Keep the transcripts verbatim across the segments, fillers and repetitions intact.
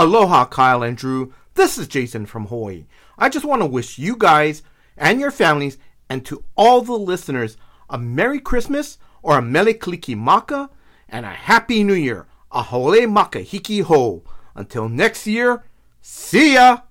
Aloha, Kyle and Drew. This is Jason from Hawaii. I just want to wish you guys and your families and to all the listeners a Merry Christmas or a Mele Kalikimaka and a Happy New Year. Ahole Maka Hiki Ho. Until next year, see ya!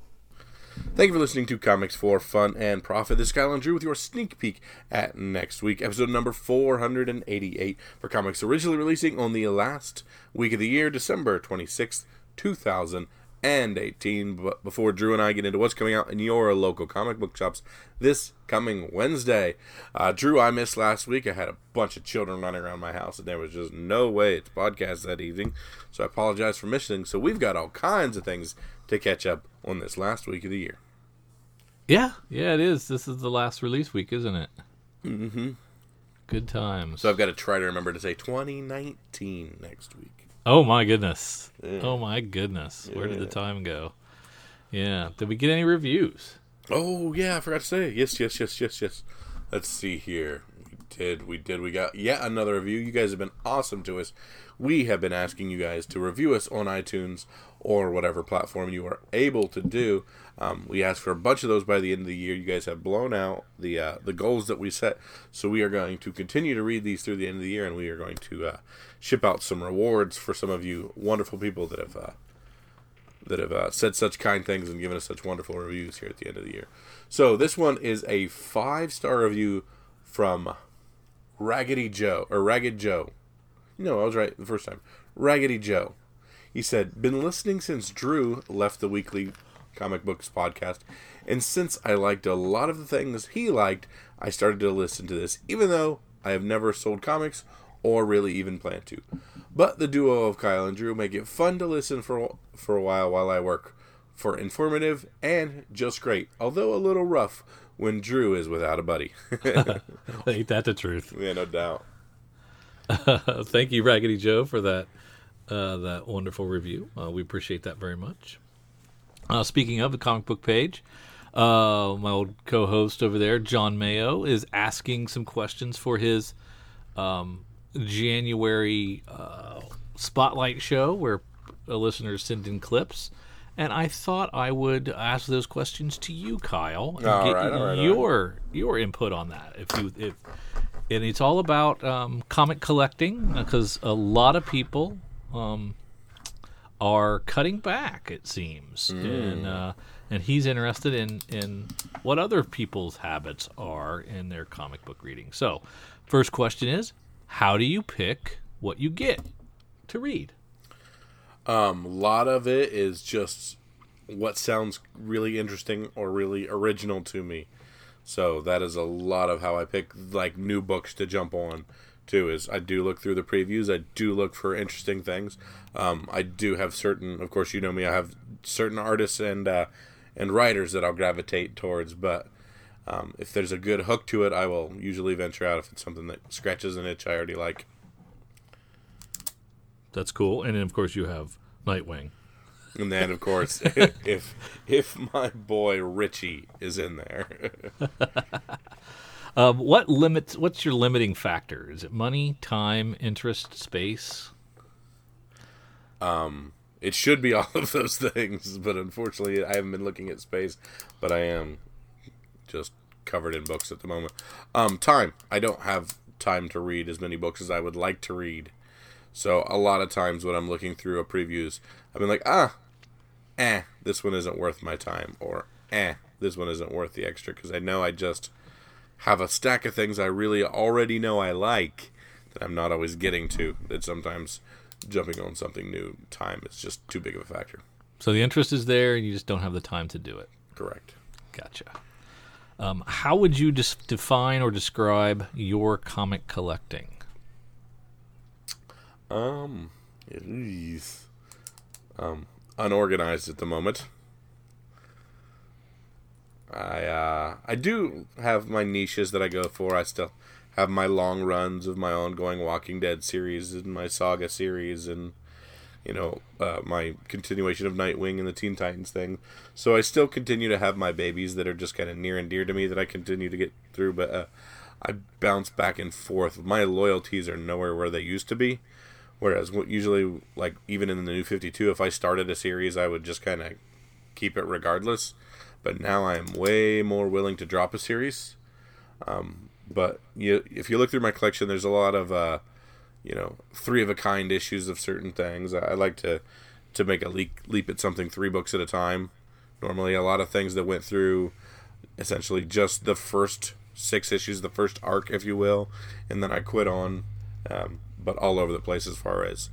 Thank you for listening to Comics for Fun and Profit. This is Kyle and Drew with your sneak peek at next week, episode number four hundred eighty-eight for comics originally releasing on the last week of the year, December twenty-sixth, two thousand eighteen. But before Drew and I get into what's coming out in your local comic book shops this coming Wednesday, uh, Drew, I missed last week. I had a bunch of children running around my house, and there was just no way to podcast that evening, so I apologize for missing. So we've got all kinds of things to catch up on this last week of the year. Yeah, yeah, it is. This is the last release week, isn't it? Mm-hmm. Good times. So I've got to try to remember to say twenty nineteen next week. Oh my goodness. Yeah. Oh my goodness. Where yeah. did the time go? Yeah. Did we get any reviews? Oh yeah, I forgot to say. Yes, yes, yes, yes, yes. Let's see here. We did, we did, we got yet another review. You guys have been awesome to us. We have been asking you guys to review us on iTunes or whatever platform you are able to do. Um, we asked for a bunch of those by the end of the year. You guys have blown out the uh, the goals that we set, so we are going to continue to read these through the end of the year, and we are going to uh, ship out some rewards for some of you wonderful people that have uh, that have uh, said such kind things and given us such wonderful reviews here at the end of the year. So this one is a five-star review from Raggedy Joe, or Ragged Joe. No, I was right the first time. Raggedy Joe. He said, "Been listening since Drew left the weekly comic books podcast, and since I liked a lot of the things he liked, I started to listen to this, even though I have never sold comics or really even planned to. But the duo of Kyle and Drew make it fun to listen for for a while while I work. For informative and just great, although a little rough when Drew is without a buddy." Ain't that the truth? Yeah, no doubt. Uh, thank you, Raggedy Joe, for that uh, that wonderful review. Uh, we appreciate that very much. Uh, speaking of the comic book page, uh, my old co-host over there, John Mayo, is asking some questions for his um, January uh, spotlight show where listeners send in clips. And I thought I would ask those questions to you, Kyle, and all get right, all right, your right. your input on that. If you if and it's all about um, comic collecting, because a lot of people um, are cutting back, it seems, mm. and uh, and he's interested in in what other people's habits are in their comic book reading. So, first question is, how do you pick what you get to read? Um, a lot of it is just what sounds really interesting or really original to me. So that is a lot of how I pick like new books to jump on too, is I do look through the previews. I do look for interesting things. Um, I do have certain, of course, you know me, I have certain artists and, uh, and writers that I'll gravitate towards, but, um, if there's a good hook to it, I will usually venture out if it's something that scratches an itch I already like. That's cool. And then, of course, you have Nightwing. And then, of course, if if my boy Richie is in there. um, what limits? What's your limiting factor? Is it money, time, interest, space? Um, it should be all of those things, but unfortunately, I haven't been looking at space. But I am just covered in books at the moment. Um, time. I don't have time to read as many books as I would like to read. So a lot of times when I'm looking through a previews, I've been like, ah, eh, this one isn't worth my time, or eh, this one isn't worth the extra, because I know I just have a stack of things I really already know I like that I'm not always getting to, that sometimes jumping on something new, time is just too big of a factor. So the interest is there, and you just don't have the time to do it. Correct. Gotcha. Um, how would you dis- define or describe your comic collecting? Um, geez. um, unorganized at the moment. I, uh, I do have my niches that I go for. I still have my long runs of my ongoing Walking Dead series and my Saga series and, you know, uh, my continuation of Nightwing and the Teen Titans thing. So I still continue to have my babies that are just kind of near and dear to me that I continue to get through, but, uh, I bounce back and forth. My loyalties are nowhere where they used to be. Whereas what usually, like, even in the New fifty-two, if I started a series, I would just kind of keep it regardless. But now I'm way more willing to drop a series. Um, but you, if you look through my collection, there's a lot of, uh, you know, three-of-a-kind issues of certain things. I, I like to, to make a leap, leap at something three books at a time. Normally, a lot of things that went through essentially just the first six issues, the first arc, if you will, and then I quit on... Um, but all over the place as far as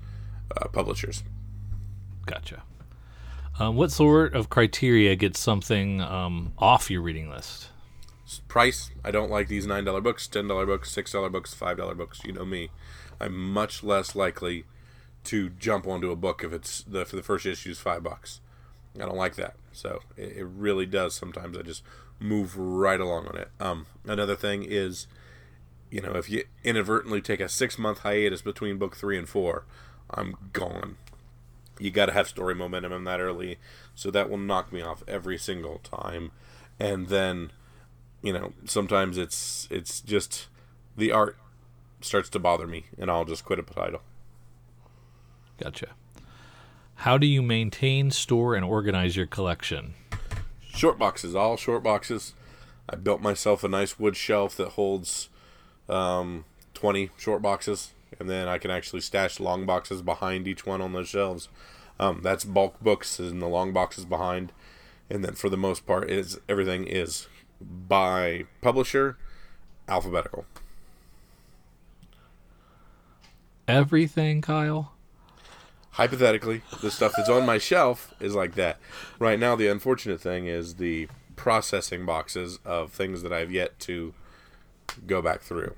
uh, publishers. Gotcha. Um, what sort of criteria gets something um, off your reading list? Price. I don't like these nine dollar books, ten dollar books, six dollar books, five dollar books. You know me. I'm much less likely to jump onto a book if it's the for the first issue is five bucks. I don't like that. So it, it really does. Sometimes I just move right along on it. Um, another thing is... You know, if you inadvertently take a six-month hiatus between book three and four, I'm gone. You got to have story momentum in that early, so that will knock me off every single time. And then, you know, sometimes it's it's just the art starts to bother me, and I'll just quit a title. Gotcha. How do you maintain, store, and organize your collection? Short boxes, all short boxes. I built myself a nice wood shelf that holds... Um, twenty short boxes, and then I can actually stash long boxes behind each one on those shelves. Um, that's bulk books, and the long boxes behind. And then for the most part, is everything is by publisher, alphabetical. Everything, Kyle? Hypothetically, the stuff that's on my shelf is like that. Right now, the unfortunate thing is the processing boxes of things that I've yet to go back through.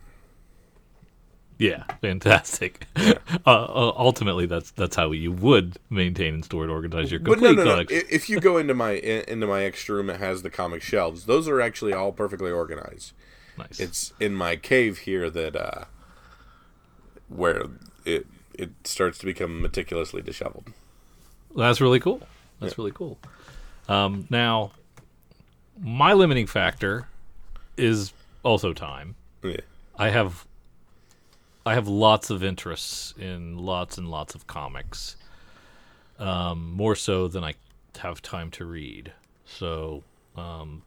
Yeah, fantastic. Yeah. Uh, uh, ultimately, that's that's how you would maintain and store and organize your complete but no, no, collection. No. If you go into my into my extra room, it has the comic shelves. Those are actually all perfectly organized. Nice. It's in my cave here that uh, where it it starts to become meticulously disheveled. That's really cool. That's yeah. really cool. Um, now, my limiting factor is. Also time. Yeah. I have I have lots of interests in lots and lots of comics. Um, more so than I have time to read. So um,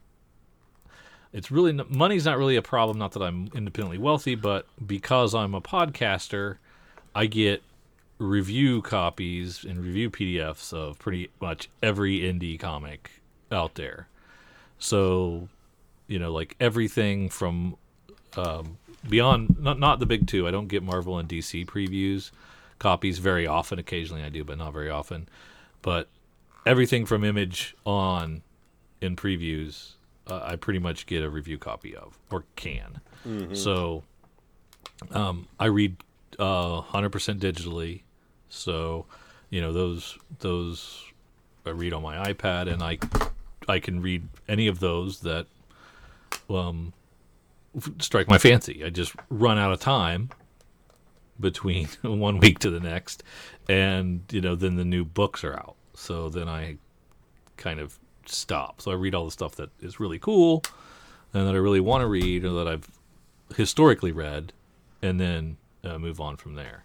it's really no, money's not really a problem, not that I'm independently wealthy, but because I'm a podcaster, I get review copies and review P D Fs of pretty much every indie comic out there. So you know, like everything from um, beyond, not not the big two. I don't get Marvel and D C previews copies very often. Occasionally I do, but not very often. But everything from Image on in previews, uh, I pretty much get a review copy of or can. Mm-hmm. So um, I read uh, one hundred percent digitally. So, you know, those those I read on my iPad, and I, I can read any of those that Um, strike my fancy. I just run out of time between one week to the next, and you know, then the new books are out. So then I kind of stop. So I read all the stuff that is really cool and that I really want to read, or that I've historically read, and then uh, move on from there.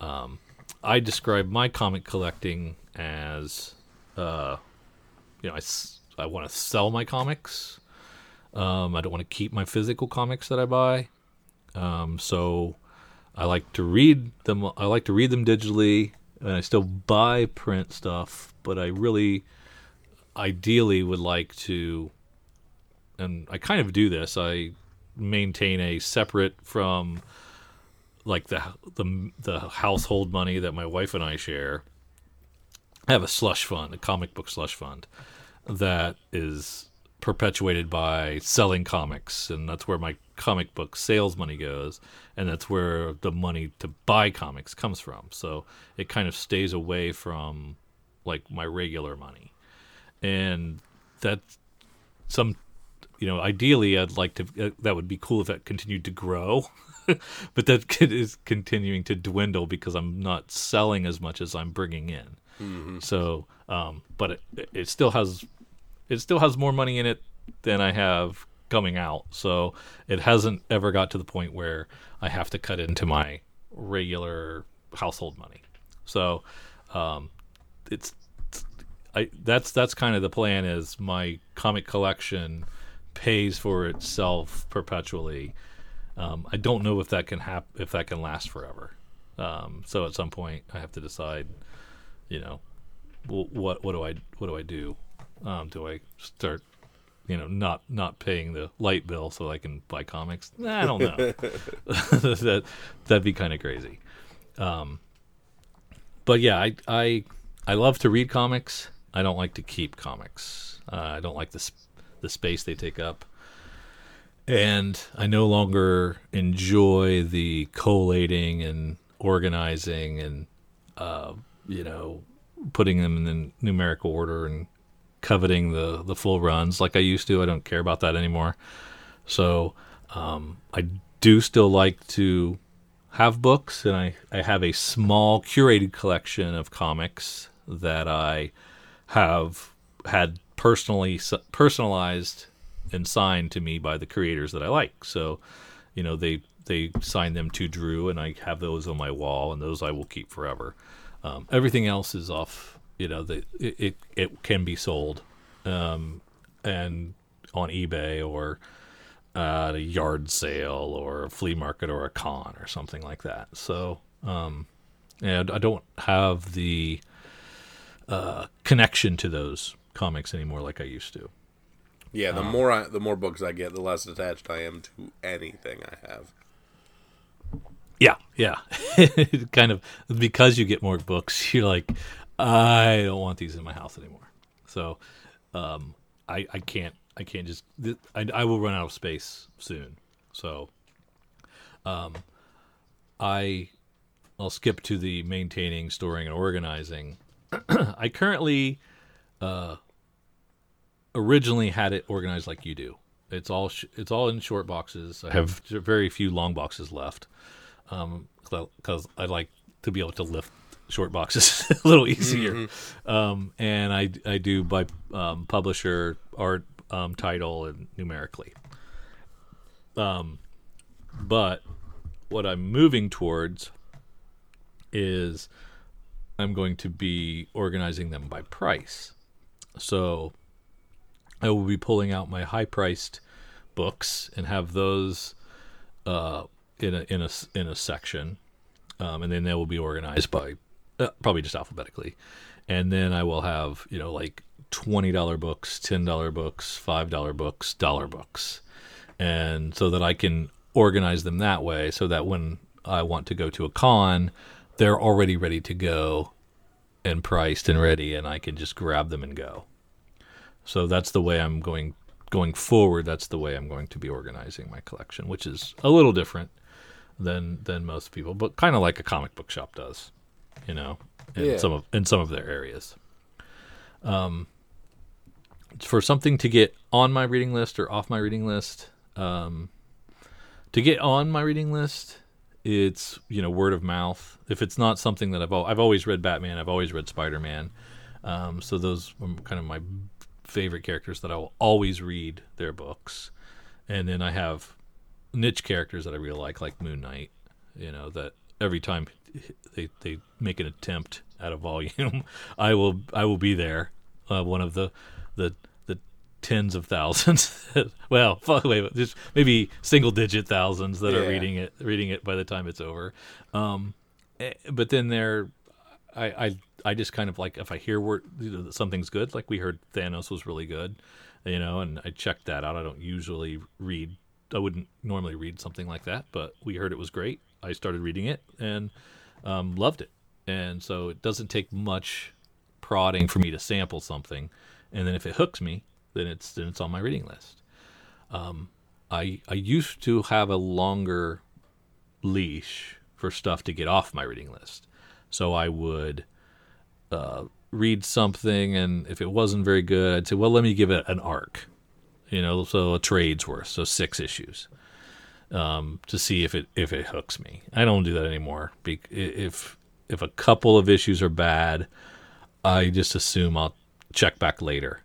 Um, I describe my comic collecting as, uh, you know, I, I want to sell my comics. Um, I don't want to keep my physical comics that I buy, um, so I like to read them. I like to read them digitally, and I still buy print stuff. But I really, ideally, would like to, and I kind of do this. I maintain a separate from, like the the the household money that my wife and I share. I have a slush fund, a comic book slush fund, that is perpetuated by selling comics, and that's where my comic book sales money goes, and that's where the money to buy comics comes from. So it kind of stays away from like my regular money, and that's some, you know, ideally I'd like to, that would be cool if that continued to grow, but that is continuing to dwindle because I'm not selling as much as I'm bringing in. Mm-hmm. So, um, but it, it still has It still has more money in it than I have coming out. So it hasn't ever got to the point where I have to cut into my regular household money. So um, it's I that's that's kind of the plan, is my comic collection pays for itself perpetually. Um, I don't know if that can hap- if that can last forever. Um, so at some point I have to decide, you know, w- what what do I what do I do? Um, do I start, you know, not not paying the light bill so I can buy comics? Nah, I don't know. that that'd be kind of crazy. Um, but yeah, I I I love to read comics. I don't like to keep comics. Uh, I don't like the sp- the space they take up. And I no longer enjoy the collating and organizing and, uh, you know, putting them in numerical order and coveting the, the full runs like I used to. I don't care about that anymore. So um, I do still like to have books, and I, I have a small curated collection of comics that I have had personally personalized and signed to me by the creators that I like. So, you know, they they sign them to Drew, and I have those on my wall, and those I will keep forever. Um, everything else is off, you know, the, it, it it can be sold um, and on eBay or uh, at a yard sale or a flea market or a con or something like that. So, um, yeah, I don't have the uh, connection to those comics anymore like I used to. Yeah, the um, more I, the more books I get, the less attached I am to anything I have. Yeah, yeah. Kind of, because you get more books, you're like, I don't want these in my house anymore. So, um, I I can't I can't just I I will run out of space soon. So, um, I I'll skip to the maintaining, storing, and organizing. I currently, uh. originally had it organized like you do. It's all sh- it's all in short boxes. I have very few long boxes left, um, because I like to be able to lift short boxes a little easier. Mm-hmm. Um, and I I do by um, publisher, art, um, title, and numerically. Um, but what I'm moving towards is I'm going to be organizing them by price. So I will be pulling out my high-priced books and have those uh, in a in a in a section, um, and then they will be organized by uh, probably just alphabetically. And then I will have, you know, like twenty dollar books, ten dollar books, five dollar books, dollar books, and so that I can organize them that way, so that when I want to go to a con, they're already ready to go and priced and ready, and I can just grab them and go. So that's the way I'm going going forward. That's the way I'm going to be organizing my collection, which is a little different than than most people, but kind of like a comic book shop does, you know, in yeah. some of in some of their areas. Um, for something to get on my reading list or off my reading list, um, to get on my reading list, it's, you know, word of mouth. If it's not something that I've al- I've always read Batman, I've always read Spider-Man, um, so those are kind of my favorite characters that I will always read their books. And then I have niche characters that I really like, like Moon Knight, you know, that every time they they make an attempt at a volume, I will I will be there, uh, one of the the the tens of thousands that, well fuck wait just maybe single digit thousands that yeah. are reading it reading it by the time it's over. Um, but then they're I, I I just kind of like, if I hear word, you know, that something's good, like we heard Thanos was really good, you know, and I checked that out. I don't usually read, I wouldn't normally read something like that, but we heard it was great. I started reading it and um, loved it. And so it doesn't take much prodding for me to sample something. And then if it hooks me, then it's then it's on my reading list. Um, I I used to have a longer leash for stuff to get off my reading list. So I would uh, read something, and if it wasn't very good, I'd say, well, let me give it an arc, you know, so a trade's worth, so six issues, um, to see if it if it hooks me. I don't do that anymore. If if a couple of issues are bad, I just assume I'll check back later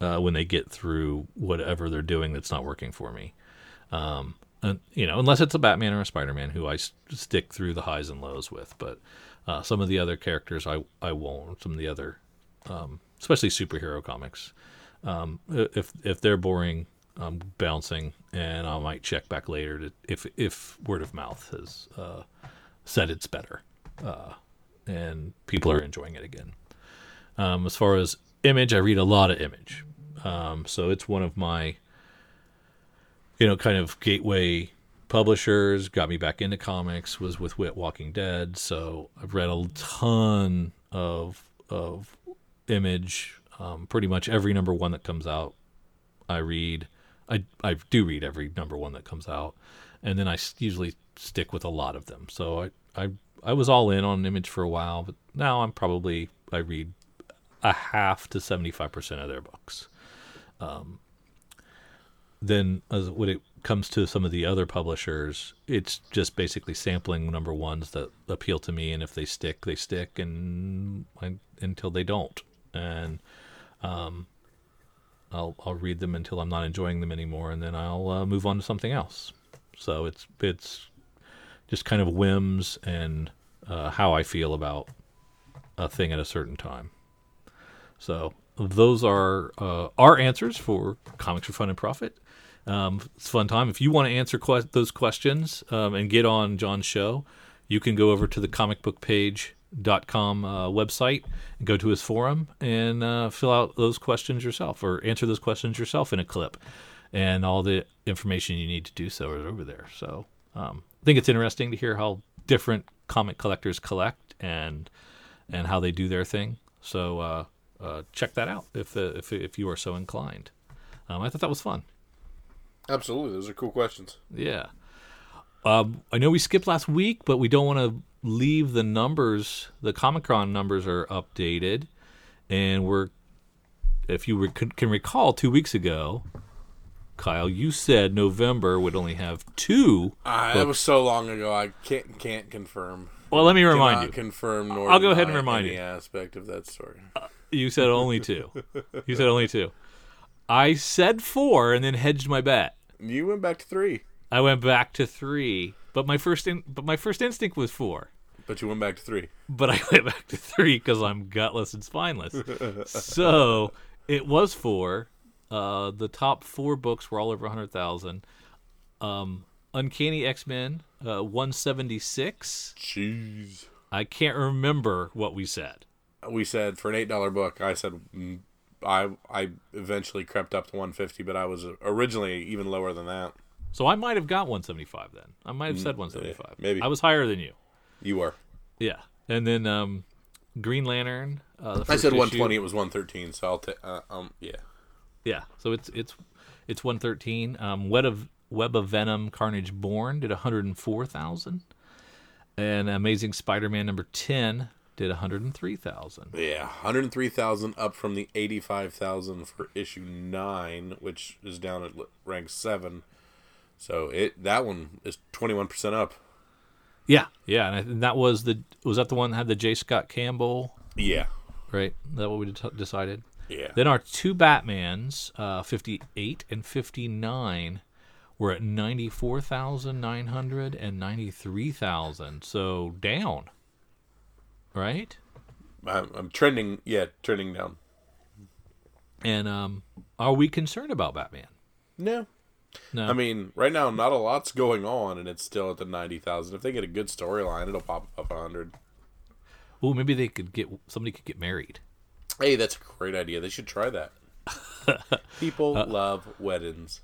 uh, when they get through whatever they're doing that's not working for me. Um, and, you know, unless it's a Batman or a Spider-Man, who I s- stick through the highs and lows with, but Uh, some of the other characters I, I won't. Some of the other, um, especially superhero comics. Um, if if they're boring, I'm bouncing, and I might check back later to, if if word of mouth has uh, said it's better, uh, and people are enjoying it again. Um, as far as Image, I read a lot of Image, um, so it's one of my, you know, kind of gateway publishers. Got me back into comics was with Walking Dead, so I've read a ton of of Image. Um, pretty much every number one that comes out, I read. I I do read every number one that comes out, and then I usually stick with a lot of them. So I I, I was all in on Image for a while, but now I'm probably I read a half to seventy-five percent of their books. Um, then as when it comes to some of the other publishers, it's just basically sampling number ones that appeal to me, and if they stick, they stick, and I, until they don't, and um, I'll I'll read them until I'm not enjoying them anymore, and then I'll uh, move on to something else. So it's it's just kind of whims and uh, how I feel about a thing at a certain time. So those are uh, our answers for Comics for Fun and Profit. Um, it's a fun time. If you want to answer que- those questions um, and get on John's show, you can go over to the comic book page dot com uh, website and go to his forum and uh, fill out those questions yourself or answer those questions yourself in a clip, and all the information you need to do so is over there. So um, I think it's interesting to hear how different comic collectors collect and and how they do their thing. So uh, uh, check that out if, uh, if if you are so inclined. Um, I thought that was fun. Absolutely, those are cool questions. Yeah, um, I know we skipped last week, but we don't want to leave the numbers. The Comic-Con numbers are updated, and we're, if you rec- can recall, two weeks ago, Kyle, you said November would only have two. Uh, that was so long ago. I can't can't confirm. Well, let me remind Cannot you. Confirm. Nor I'll go ahead and remind any you. Aspect of that story. Uh, you said only two. You said only two. I said four, and then hedged my bet. You went back to three. I went back to three, but my first in- but my first instinct was four. But you went back to three. But I went back to three because I'm gutless and spineless. So it was four. Uh, the top four books were all over one hundred thousand. Um, Uncanny X-Men, uh, one seventy-six. Jeez. I can't remember what we said. We said for an eight dollars book, I said I I eventually crept up to one fifty, but I was originally even lower than that. So I might have got one seventy-five then. I might have said one seventy-five. Maybe. I was higher than you. You were. Yeah. And then um, Green Lantern. Uh, the first I said one twenty. Issue. It was one thirteen. So I'll take. Uh, um. Yeah. Yeah. So it's it's it's one thirteen. Um. Web of Web of Venom, Carnage Born did one hundred four thousand, and Amazing Spider-Man number ten did one hundred three thousand. Yeah, one hundred three thousand up from the eighty-five thousand for issue nine, which is down at rank seven. So it that one is twenty-one percent up. Yeah, yeah, and, I, and that was the was that the one that had the J. Scott Campbell. Yeah, right. Is that what we de- decided. Yeah. Then our two Batmans, uh, fifty-eight and fifty-nine, were at ninety-four thousand nine hundred and ninety-three thousand. So down, right? I'm, I'm trending. Yeah, trending down. And um, are we concerned about Batman? No. No. I mean, right now, not a lot's going on, and it's still at the ninety thousand. If they get a good storyline, it'll pop up one hundred. Well, maybe they could get somebody could get married. Hey, that's a great idea. They should try that. People uh, love weddings.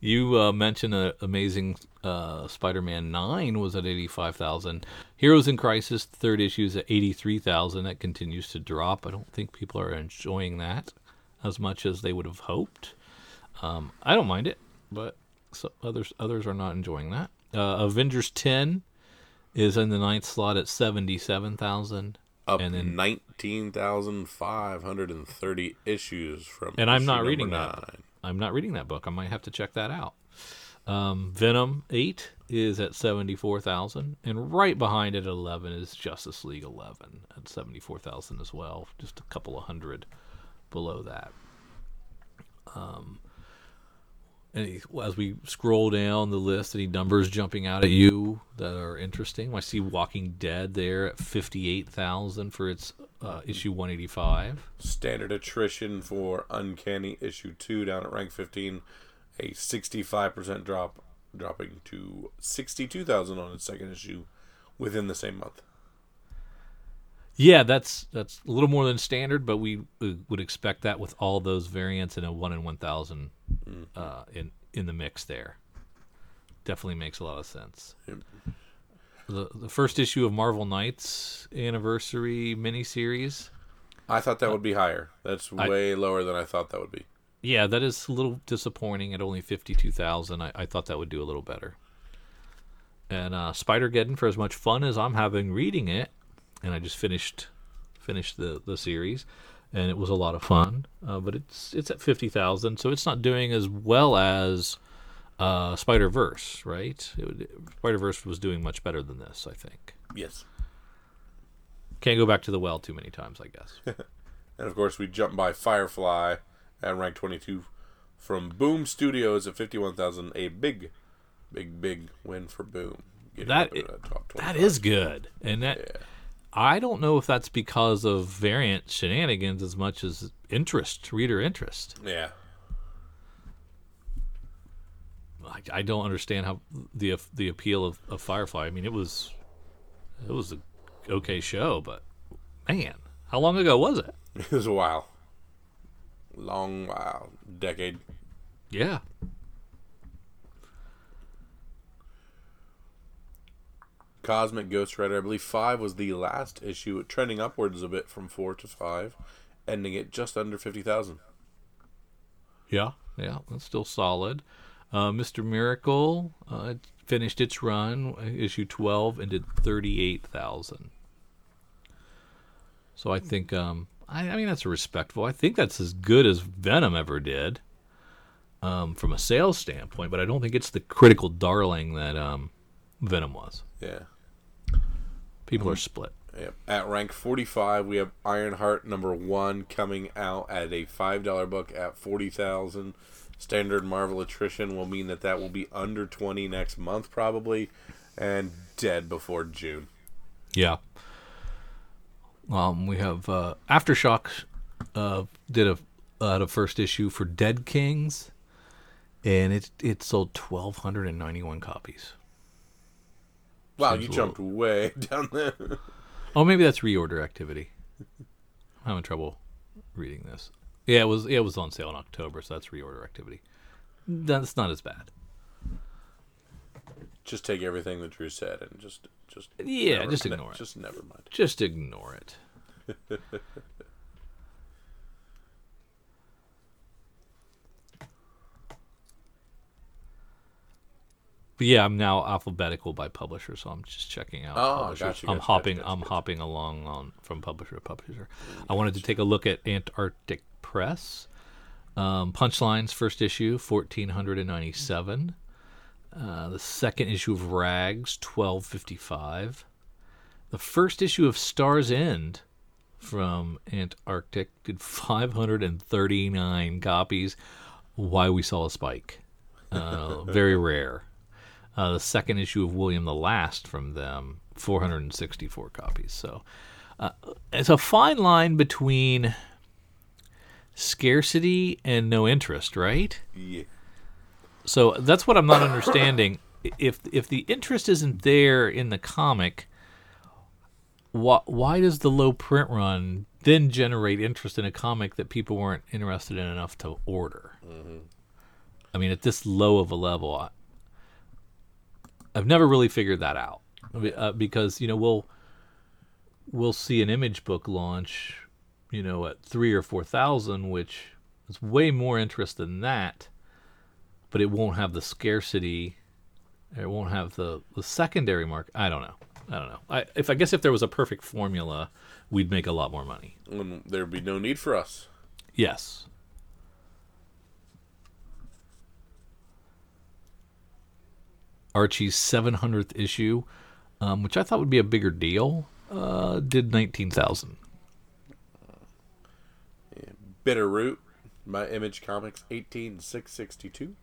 You uh, mentioned uh, Amazing uh, Spider-Man nine was at eighty-five thousand. Heroes in Crisis, third issue, is at eighty-three thousand. That continues to drop. I don't think people are enjoying that as much as they would have hoped. Um, I don't mind it, but so others others are not enjoying that. Uh, Avengers ten is in the ninth slot at seventy-seven thousand. Up and then nineteen thousand five hundred thirty issues from and I'm not reading nine. That. I'm not reading that book. I might have to check that out. Um, Venom eight is at seventy-four thousand. And right behind it at eleven is Justice League eleven at seventy-four thousand as well. Just a couple of hundred below that. Um... and he, as we scroll down the list, any numbers jumping out at you that are interesting? I see Walking Dead there at fifty-eight thousand for its uh, issue one eighty-five. Standard attrition for Uncanny issue two down at rank fifteen, a sixty-five percent drop, dropping to sixty-two thousand on its second issue within the same month. Yeah, that's that's a little more than standard, but we, we would expect that with all those variants and a one in one thousand uh, in in the mix there. Definitely makes a lot of sense. Yep. The the first issue of Marvel Knights anniversary miniseries. I thought that uh, would be higher. That's way I, lower than I thought that would be. Yeah, that is a little disappointing at only fifty two thousand. I, I thought that would do a little better. And uh, Spider-Geddon, for as much fun as I'm having reading it. And I just finished finished the, the series, and it was a lot of fun. Uh, but it's it's at fifty thousand, so it's not doing as well as uh, Spider Verse, right? Spider Verse was doing much better than this, I think. Yes. Can't go back to the well too many times, I guess. And, of course, we jump by Firefly at rank twenty-two from Boom Studios at fifty-one thousand. A big, big, big win for Boom. That, it, top that is good. And that... Yeah. I don't know if that's because of variant shenanigans as much as interest, reader interest. Yeah. I, I don't understand how the the appeal of, of Firefly. I mean, it was it was an okay show, but man, how long ago was it? It was a while. Long while. Decade. Yeah. Cosmic Ghost Rider, I believe five was the last issue, trending upwards a bit from four to five, ending at just under fifty thousand. Yeah, yeah, that's still solid. Uh, Mister Miracle uh, finished its run, issue twelve, and did thirty-eight thousand. So I think, um, I, I mean, that's respectful. I think that's as good as Venom ever did um, from a sales standpoint, but I don't think it's the critical darling that um, Venom was. Yeah. People are split. Yep. At rank forty-five, we have Ironheart number one coming out at a five dollar book at forty thousand. Standard Marvel attrition will mean that that will be under twenty next month probably, and dead before June. Yeah. Um, we have uh, Aftershock uh, did a uh, the first issue for Dead Kings, and it it sold one thousand two hundred ninety-one copies. Wow, you jumped little... way down there. Oh, maybe that's reorder activity. I'm having trouble reading this. Yeah, it was it was on sale in October, so that's reorder activity. That's not as bad. Just take everything that Drew said and just just yeah, never, just ignore ne- it. Just never mind. Just ignore it. But yeah, I'm now alphabetical by publisher, so I'm just checking out. Oh, publishers. Gotcha, I'm gotcha, hopping. Gotcha, I'm gotcha. hopping along on from publisher to publisher. Gotcha. I wanted to take a look at Antarctic Press, um, Punchline's first issue, fourteen hundred and ninety-seven. Uh, the second issue of Rags, twelve fifty-five. The first issue of Star's End from Antarctic did five hundred and thirty-nine copies. Why we saw a spike? Uh, very rare. Uh, the second issue of William the Last from them, four hundred sixty-four copies. So uh, it's a fine line between scarcity and no interest, right? Yeah. So that's what I'm not understanding. If if the interest isn't there in the comic, why, why does the low print run then generate interest in a comic that people weren't interested in enough to order? Mm-hmm. I mean, at this low of a level... I, I've never really figured that out uh, because, you know, we'll we'll see an Image book launch, you know, at three or four thousand, which is way more interest than that, but it won't have the scarcity. It won't have the, the secondary market. I don't know. I don't know. I, if I guess if there was a perfect formula, we'd make a lot more money. And there'd be no need for us. Yes. Archie's seven hundredth issue, um, which I thought would be a bigger deal, uh, did nineteen thousand. Yeah, Bitterroot by Image Comics, eighteen thousand six hundred sixty-two.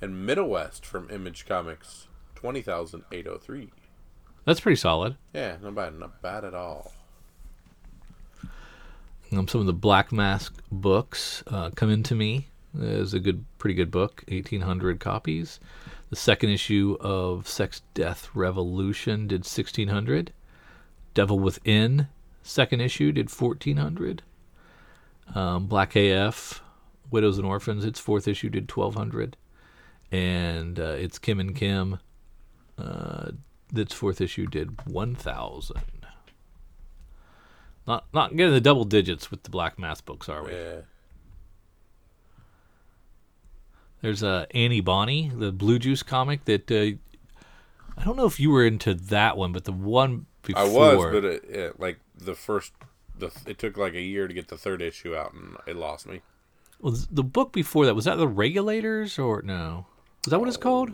and Middle West from Image Comics, twenty thousand eight hundred three. That's pretty solid. Yeah, not bad, not bad at all. Um, some of the Black Mask books, uh, Come Into Me is a good, pretty good book, eighteen hundred copies. The second issue of Sex Death Revolution did sixteen hundred. Devil Within, second issue, did fourteen hundred. Um, Black A F, Widows and Orphans, its fourth issue, did twelve hundred. And uh, it's Kim and Kim, uh, its fourth issue, did one thousand. Not not getting the double digits with the Black Mass books, are we? Yeah. There's uh, Annie Bonnie, the Blue Juice comic that uh, I don't know if you were into that one, but the one before. I was, but it, it, like the first, the it took like a year to get the third issue out, and it lost me. Well, the book before that, was that the Regulators or no? Is that what it's called?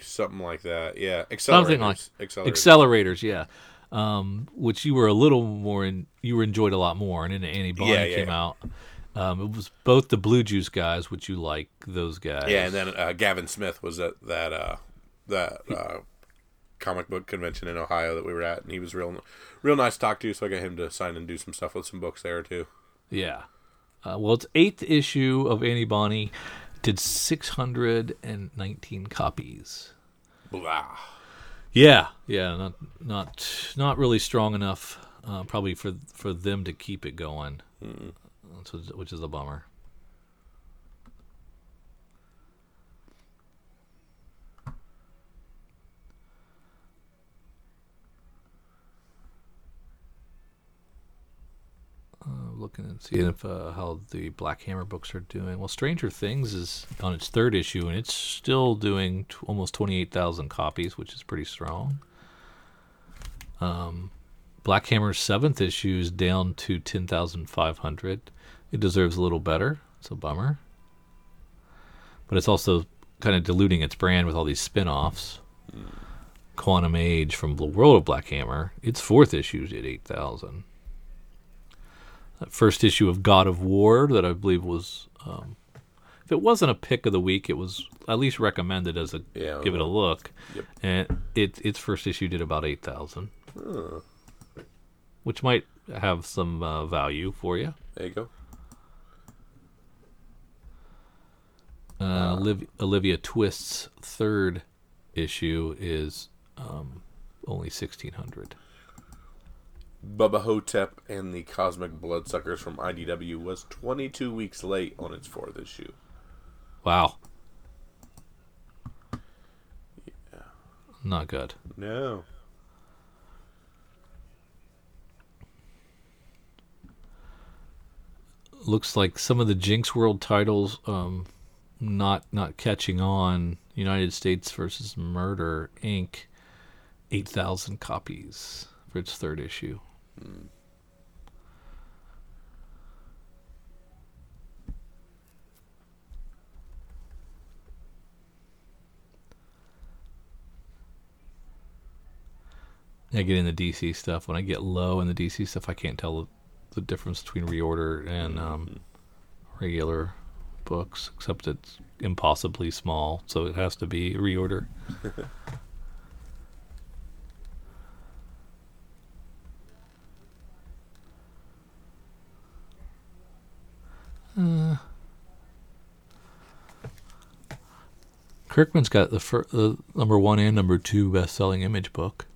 Something like that, yeah. Accelerators. Something like Accelerators. Accelerators, yeah. Um, which you were a little more in, you were enjoyed a lot more, and then Annie Bonnie yeah, yeah, came yeah. out. Um, it was both the Blue Juice guys, which you like those guys. Yeah, and then uh, Gavin Smith was at that uh, that uh, comic book convention in Ohio that we were at, and he was real real nice to talk to. So I got him to sign and do some stuff with some books there too. Yeah, uh, well, its eighth issue of Annie Bonnie did six hundred and nineteen copies. Blah. Yeah, yeah, not not not really strong enough, uh, probably for for them to keep it going, mm. which is a bummer. Uh, looking and seeing if uh, how the Black Hammer books are doing. Well, Stranger Things is on its third issue, and it's still doing t- almost twenty-eight thousand copies, which is pretty strong. Um, Black Hammer's seventh issue is down to ten thousand five hundred. It deserves a little better. It's a bummer. But it's also kind of diluting its brand with all these spin-offs. Mm. Quantum Age from the World of Black Hammer, its fourth issue is at eight thousand. That first issue of God of War that I believe was, um, if it wasn't a pick of the week, it was at least recommended as a yeah, give it a look. Yep. And it its first issue did about eight thousand, huh. which might have some uh, value for you. There you go. Uh, Olivia, Olivia Twist's third issue is um, only sixteen hundred. Bubba Hotep and the Cosmic Bloodsuckers from I D W was twenty-two weeks late on its fourth issue. Wow. Yeah. Not good. No. Looks like some of the Jinx World titles um, not not catching on. United States versus Murder, Incorporated, eight thousand copies for its third issue. I get in the D C stuff. When I get low in the D C stuff, I can't tell the difference between reorder and um, regular books, except it's impossibly small, so it has to be reorder. Uh, Kirkman's got the, fir- the number one and number two best-selling Image book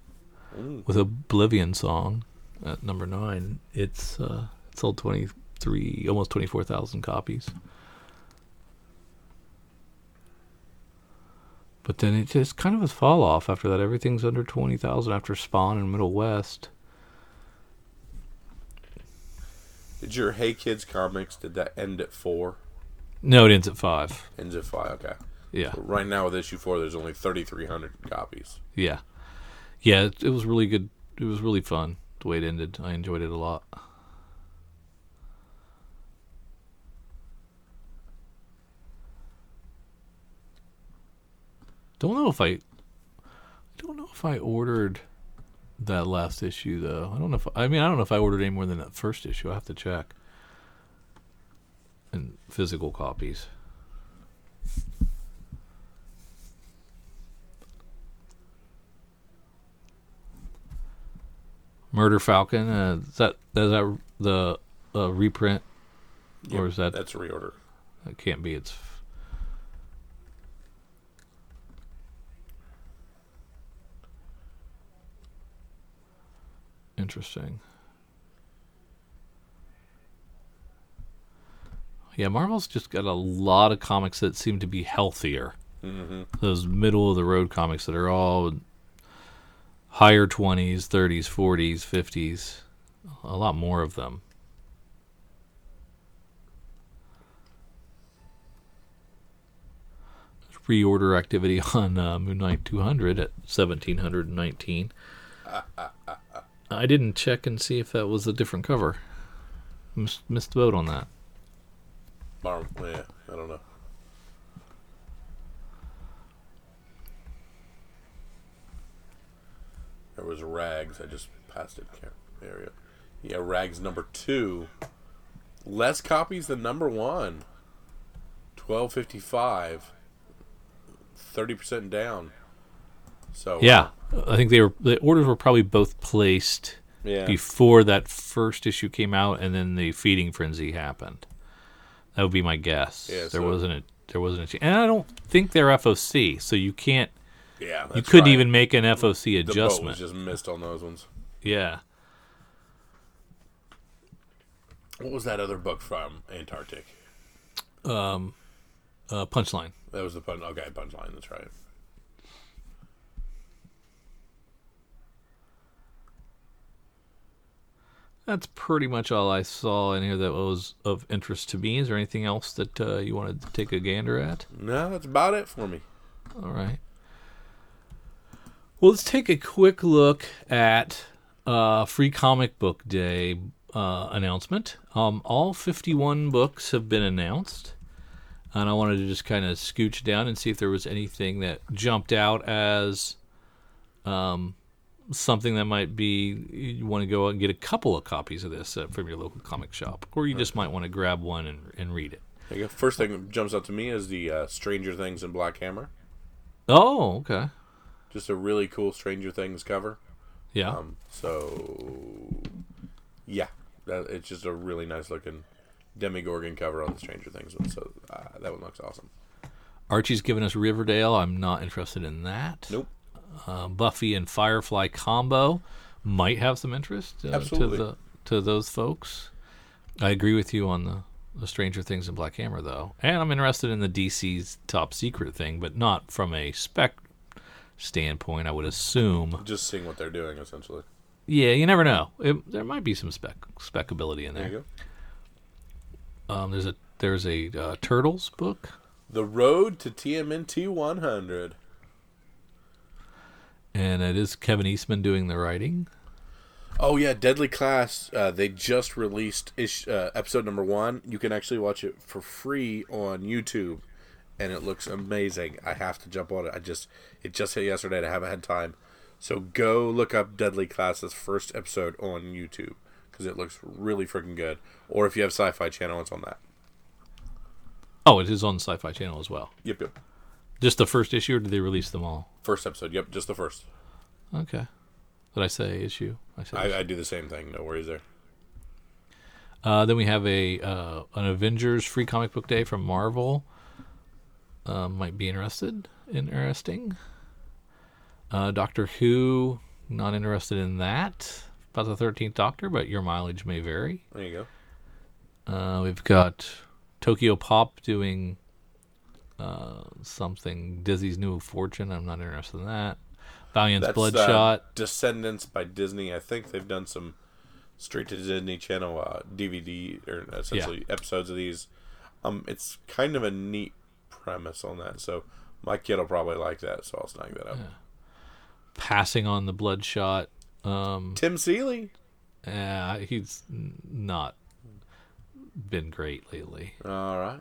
mm. with Oblivion Song at number nine. It's uh, it sold twenty-three, almost twenty-four thousand copies. But then it just kind of a fall off after that. Everything's under twenty thousand after Spawn and Middle West. Did your Hey Kids comics, did that end at four? No, it ends at five. Ends at five, okay. Yeah. So right now with issue four, there's only thirty-three hundred copies. Yeah. Yeah, it, it was really good. It was really fun the way it ended. I enjoyed it a lot. Don't know if I... I don't know if I ordered... that last issue, though. I don't know if I mean I don't know if I ordered any more than that first issue. I have to check. And physical copies. Murder Falcon. Uh, is that is that the uh, reprint, yep, or is that that's a reorder? It can't be. It's interesting. Yeah, Marvel's just got a lot of comics that seem to be healthier. Mm-hmm. Those middle-of-the-road comics that are all higher twenties, thirties, forties, fifties. A lot more of them. Reorder activity on uh, Moon Knight two hundred at one thousand seven hundred nineteen. Uh, uh, uh, uh. I didn't check and see if that was a different cover. Miss, missed the boat on that. Marvel, yeah, I don't know. There was Rags. I just passed it. Can't area. Yeah, Rags number two. Less copies than number one. Twelve fifty five. Thirty percent down. So yeah, uh, I think they were the orders were probably both placed yeah. before that first issue came out, and then the feeding frenzy happened. That would be my guess. Yeah, there so wasn't a there wasn't a and I don't think they're F O C, so you can't. Yeah, that's you couldn't right. even make an F O C adjustment. The boat was just missed on those ones. Yeah. What was that other book from Antarctic? Um, uh, Punchline. That was the punch. Okay, Punchline. That's right. That's pretty much all I saw in here that was of interest to me. Is there anything else that uh, you wanted to take a gander at? No, that's about it for me. All right. Well, let's take a quick look at uh, Free Comic Book Day uh, announcement. Um, all fifty-one books have been announced, and I wanted to just kind of scooch down and see if there was anything that jumped out as... Um, something that might be you want to go out and get a couple of copies of this uh, from your local comic shop, or you right. just might want to grab one and and read it. I guess first thing that jumps out to me is the uh, Stranger Things and Black Hammer. Oh, okay. Just a really cool Stranger Things cover. Yeah. Um, so yeah, that, it's just a really nice looking Demogorgon cover on the Stranger Things one. So uh, that one looks awesome. Archie's given us Riverdale. I'm not interested in that. Nope. Uh, Buffy and Firefly combo might have some interest uh, to the to those folks. I agree with you on the, the Stranger Things and Black Hammer, though, and I'm interested in the D C's top secret thing, but not from a spec standpoint. I would assume just seeing what they're doing, essentially. Yeah, you never know. It, there might be some spec specability in there. There you go. Um, there's a there's a uh, Turtles book, The Road to T M N T one hundred. And it is Kevin Eastman doing the writing. Oh, yeah, Deadly Class. Uh, they just released ish, uh, episode number one. You can actually watch it for free on YouTube, and it looks amazing. I have to jump on it. I just It just hit yesterday, and I haven't had time. So go look up Deadly Class's first episode on YouTube, because it looks really freaking good. Or if you have Sci-Fi Channel, it's on that. Oh, it is on Sci-Fi Channel as well. Yep, yep. Just the first issue, or did they release them all? First episode, yep, just the first. Okay. Did I say issue? I said I, I do the same thing. No worries there. Uh, then we have a uh, an Avengers Free Comic Book Day from Marvel. Uh, might be interested. Interesting. Uh, Doctor Who, not interested in that. About the thirteenth Doctor, but your mileage may vary. There you go. Uh, we've got Tokyo Pop doing... Uh, something Disney's New Fortune. I'm not interested in that. Valiant's That's, Bloodshot. Uh, Descendants by Disney. I think they've done some straight to Disney Channel uh, D V D or essentially yeah. episodes of these. Um, it's kind of a neat premise on that. So my kid will probably like that. So I'll snag that up. Yeah. Passing on the Bloodshot. Um, Tim Seeley. Yeah, uh, he's not been great lately. All right.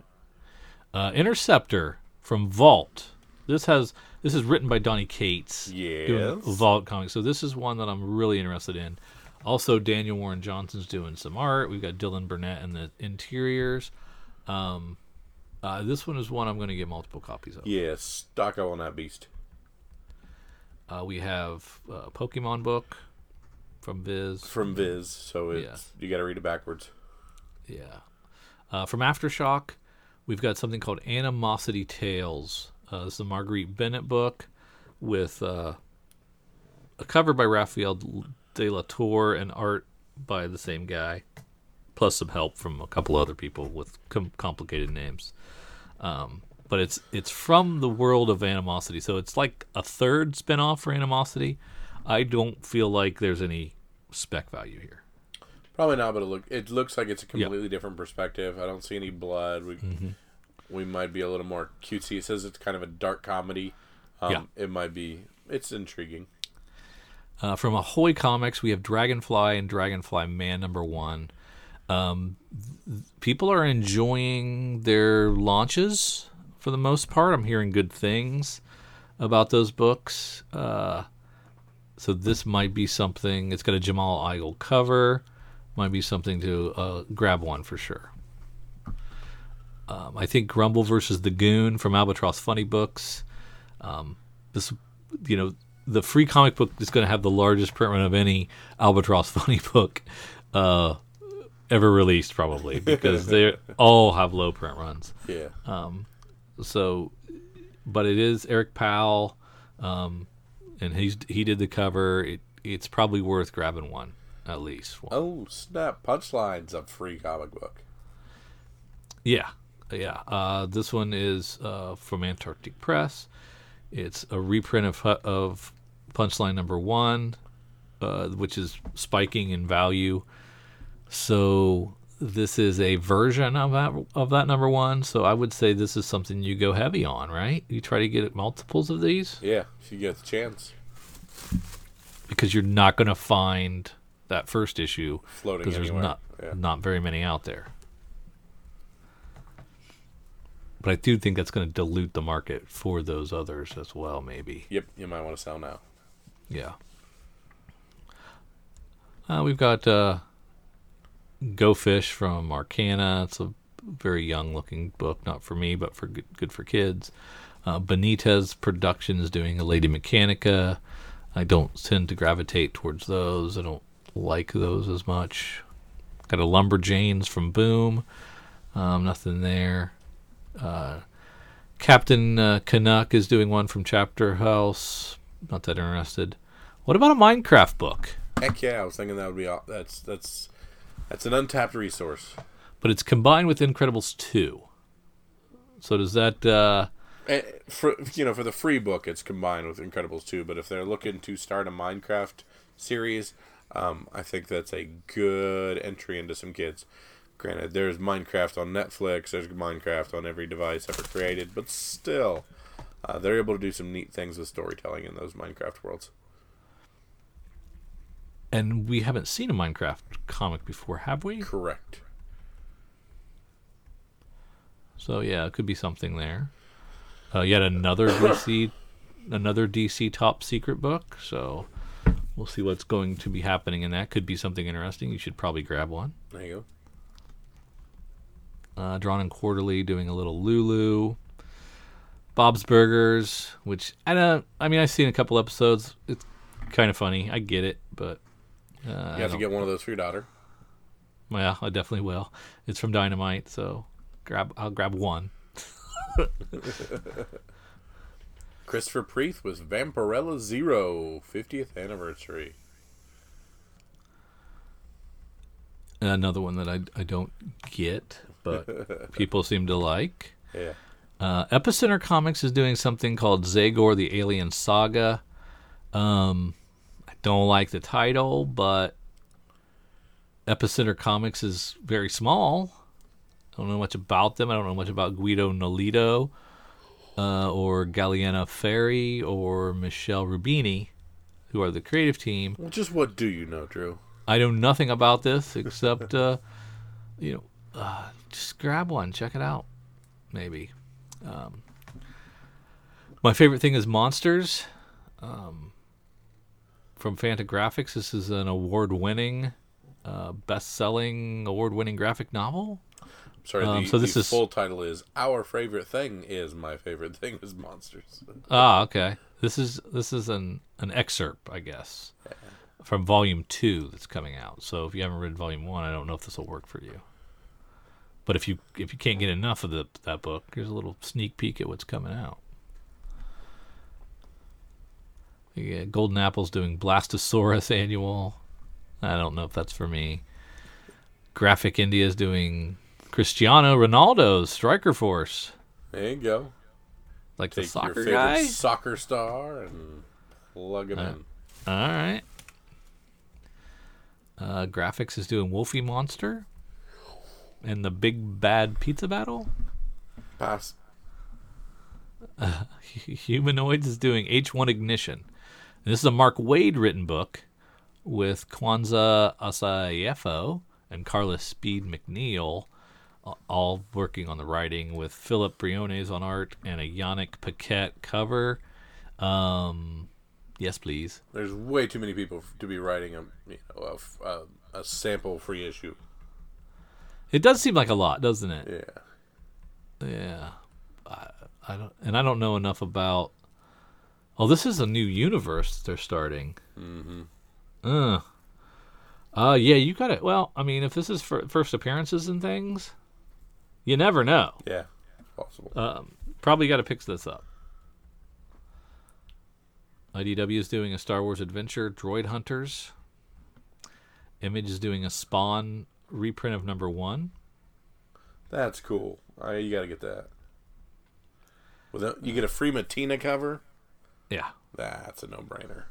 Uh, Interceptor from Vault. This has this is written by Donnie Cates. Yes. Doing Vault comics. So this is one that I'm really interested in. Also, Daniel Warren Johnson's doing some art. We've got Dylan Burnett in the interiors. Um, uh, this one is one I'm going to get multiple copies of. Yes, stock up on that beast. Uh, we have a Pokemon book. From Viz. From Viz. So it's, yeah. You got to read it backwards. Yeah. Uh, from Aftershock, we've got something called Animosity Tales. Uh, this is a Marguerite Bennett book with uh, a cover by Raphael de la Tour and art by the same guy, plus some help from a couple other people with com- complicated names. Um, but it's it's from the world of Animosity, so it's like a third spinoff for Animosity. I don't feel like there's any spec value here. Probably not, but it, look, it looks like it's a completely yep. different perspective. I don't see any blood. We mm-hmm. we might be a little more cutesy. It says it's kind of a dark comedy. Um, yeah. It might be. It's intriguing. Uh, from Ahoy Comics, we have Dragonfly and Dragonfly Man number one. Um, th- people are enjoying their launches for the most part. I'm hearing good things about those books. Uh, so this might be something. It's got a Jamal Igle cover. Might be something to uh, grab one for sure. Um, I think Grumble versus the Goon from Albatross Funny Books. Um, this, you know, the free comic book is going to have the largest print run of any Albatross Funny book uh, ever released, probably, because they all have low print runs. Yeah. Um, so, but it is Eric Powell, um, and he's he did the cover. It it's probably worth grabbing one. At least one. Oh, snap. Punchline's a free comic book. Yeah. Yeah. Uh, this one is uh, from Antarctic Press. It's a reprint of of Punchline number one, uh, which is spiking in value. So this is a version of that, of that number one. So I would say this is something you go heavy on, right? You try to get multiples of these? Yeah, if you get the chance. Because you're not going to find... that first issue, because there's not yeah. not very many out there. But I do think that's going to dilute the market for those others as well, maybe. Yep, you might want to sell now. Yeah. Uh, we've got uh, Go Fish from Arcana. It's a very young-looking book, not for me, but for good, good for kids. Uh, Benitez Productions doing a Lady Mechanica. I don't tend to gravitate towards those. I don't like those as much. Got a Lumberjanes from Boom. Um, nothing there. Uh, Captain uh, Canuck is doing one from Chapter House. Not that interested. What about a Minecraft book? Heck yeah, I was thinking that would be all, that's that's that's an untapped resource. But it's combined with Incredibles two. So does that uh, for you know for the free book it's combined with Incredibles two. But if they're looking to start a Minecraft series. Um, I think that's a good entry into some kids. Granted, there's Minecraft on Netflix. There's Minecraft on every device ever created. But still, uh, they're able to do some neat things with storytelling in those Minecraft worlds. And we haven't seen a Minecraft comic before, have we? Correct. So, yeah, it could be something there. Uh, yet another D C, another D C top secret book, so... We'll see what's going to be happening, and that could be something interesting. You should probably grab one. There you go. Uh, Drawn in Quarterly, doing a little Lulu. Bob's Burgers, which I don't. I mean, I've seen a couple episodes. It's kind of funny. I get it, but uh, you have to get one of those for your daughter. Well, I definitely will. It's from Dynamite, so grab. I'll grab one. Christopher Prieth was Vampirella Zero, fiftieth anniversary. Another one that I, I don't get, but people seem to like. Yeah. Uh, Epicenter Comics is doing something called Zagor, the Alien Saga. Um, I don't like the title, but Epicenter Comics is very small. I don't know much about them. I don't know much about Guido Nolito. Uh, or Galliana Ferry or Michelle Rubini, who are the creative team. Well, just what do you know, Drew? I know nothing about this except, uh, you know, uh, just grab one, check it out, maybe. Um, my favorite thing is Monsters um, from Fantagraphics. This is an award-winning, uh, best-selling, award-winning graphic novel. Sorry, the, um, so this the is... full title is Our Favorite Thing is My Favorite Thing is Monsters. Ah, okay. This is this is an, an excerpt, I guess. from Volume two that's coming out. So if you haven't read Volume one, I don't know if this will work for you. But if you if you can't get enough of the, that book, here's a little sneak peek at what's coming out. Yeah, Golden Apple's doing Blastosaurus Annual. I don't know if that's for me. Graphic India's doing Cristiano Ronaldo's Striker Force. There you go. Like Take the soccer your favorite guy? Soccer star and plug him uh, in. All right. Uh, Graphics is doing Wolfie Monster and the Big Bad Pizza Battle. Pass. Uh, Humanoids is doing H one Ignition. And this is a Mark Waid written book with Kwanzaa Asayefo and Carla Speed McNeil, all working on the writing, with Philip Briones on art and a Yannick Paquette cover. Um, yes, please. There's way too many people to be writing a, you know, a, a, a sample free issue. It does seem like a lot, doesn't it? Yeah. Yeah. I, I don't, and I don't know enough about... Oh, this is a new universe they're starting. Mm-hmm. Uh, uh, yeah, you got it. Well, I mean, if this is for first appearances and things, you never know. Yeah, possible. Um, probably got to pick this up. I D W is doing a Star Wars adventure, Droid Hunters. Image is doing a Spawn reprint of number one. That's cool. Right, you got to get that. Without, you get a free Matina cover? Yeah. That's a no-brainer.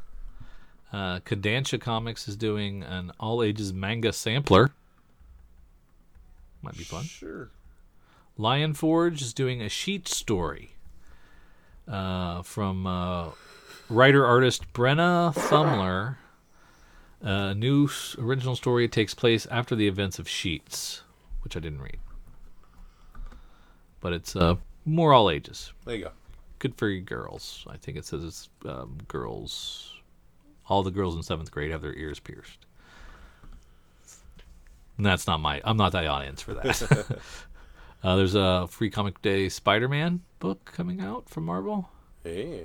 Uh, Kodansha Comics is doing an all-ages manga sampler. Might be fun. Sure. Lion Forge is doing a sheet story uh, from uh, writer-artist Brenna Thumler. A uh, new original story takes place after the events of Sheets, which I didn't read. But it's uh, more all ages. There you go. Good for you girls. I think it says it's um, girls... All the girls in seventh grade have their ears pierced. And that's not my... I'm not the audience for that. uh, there's a Free Comic Day Spider-Man book coming out from Marvel. Hey.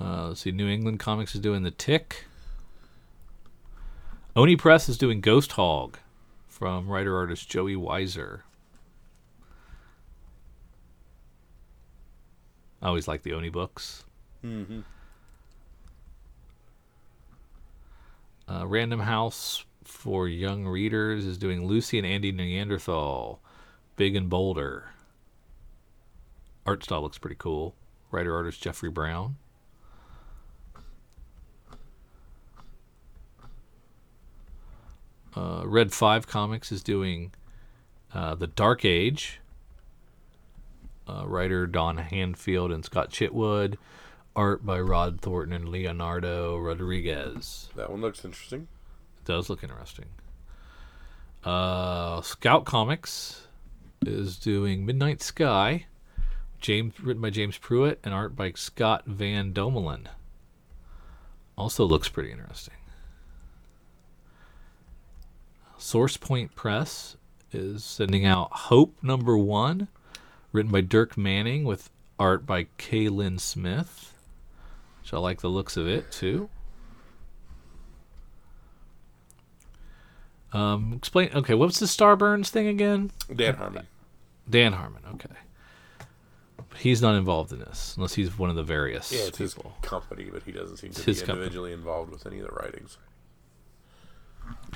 Uh, let's see. New England Comics is doing The Tick. Oni Press is doing Ghost Hog from writer-artist Joey Weiser. I always like the Oni books. Mm-hmm. Uh, Random House for young readers is doing Lucy and Andy Neanderthal, Big and Bolder. Art style looks pretty cool. Writer artist Jeffrey Brown. Uh, Red five Comics is doing uh, The Dark Age. Uh, writer Don Hanfield and Scott Chitwood. Art by Rod Thornton and Leonardo Rodriguez. That one looks interesting. It does look interesting. Uh, Scout Comics is doing Midnight Sky, James written by James Pruitt, and art by Scott Van Domelen. Also looks pretty interesting. Source Point Press is sending out Hope Number One, written by Dirk Manning with art by Kay Lynn Smith, which I like the looks of it too. Um, explain. Okay, what's the Starburns thing again? Dan Harmon. Dan Harmon. Okay, but he's not involved in this unless he's one of the various. Yeah, it's people. His company, but he doesn't seem to it's be individually company. Involved with any of the writings.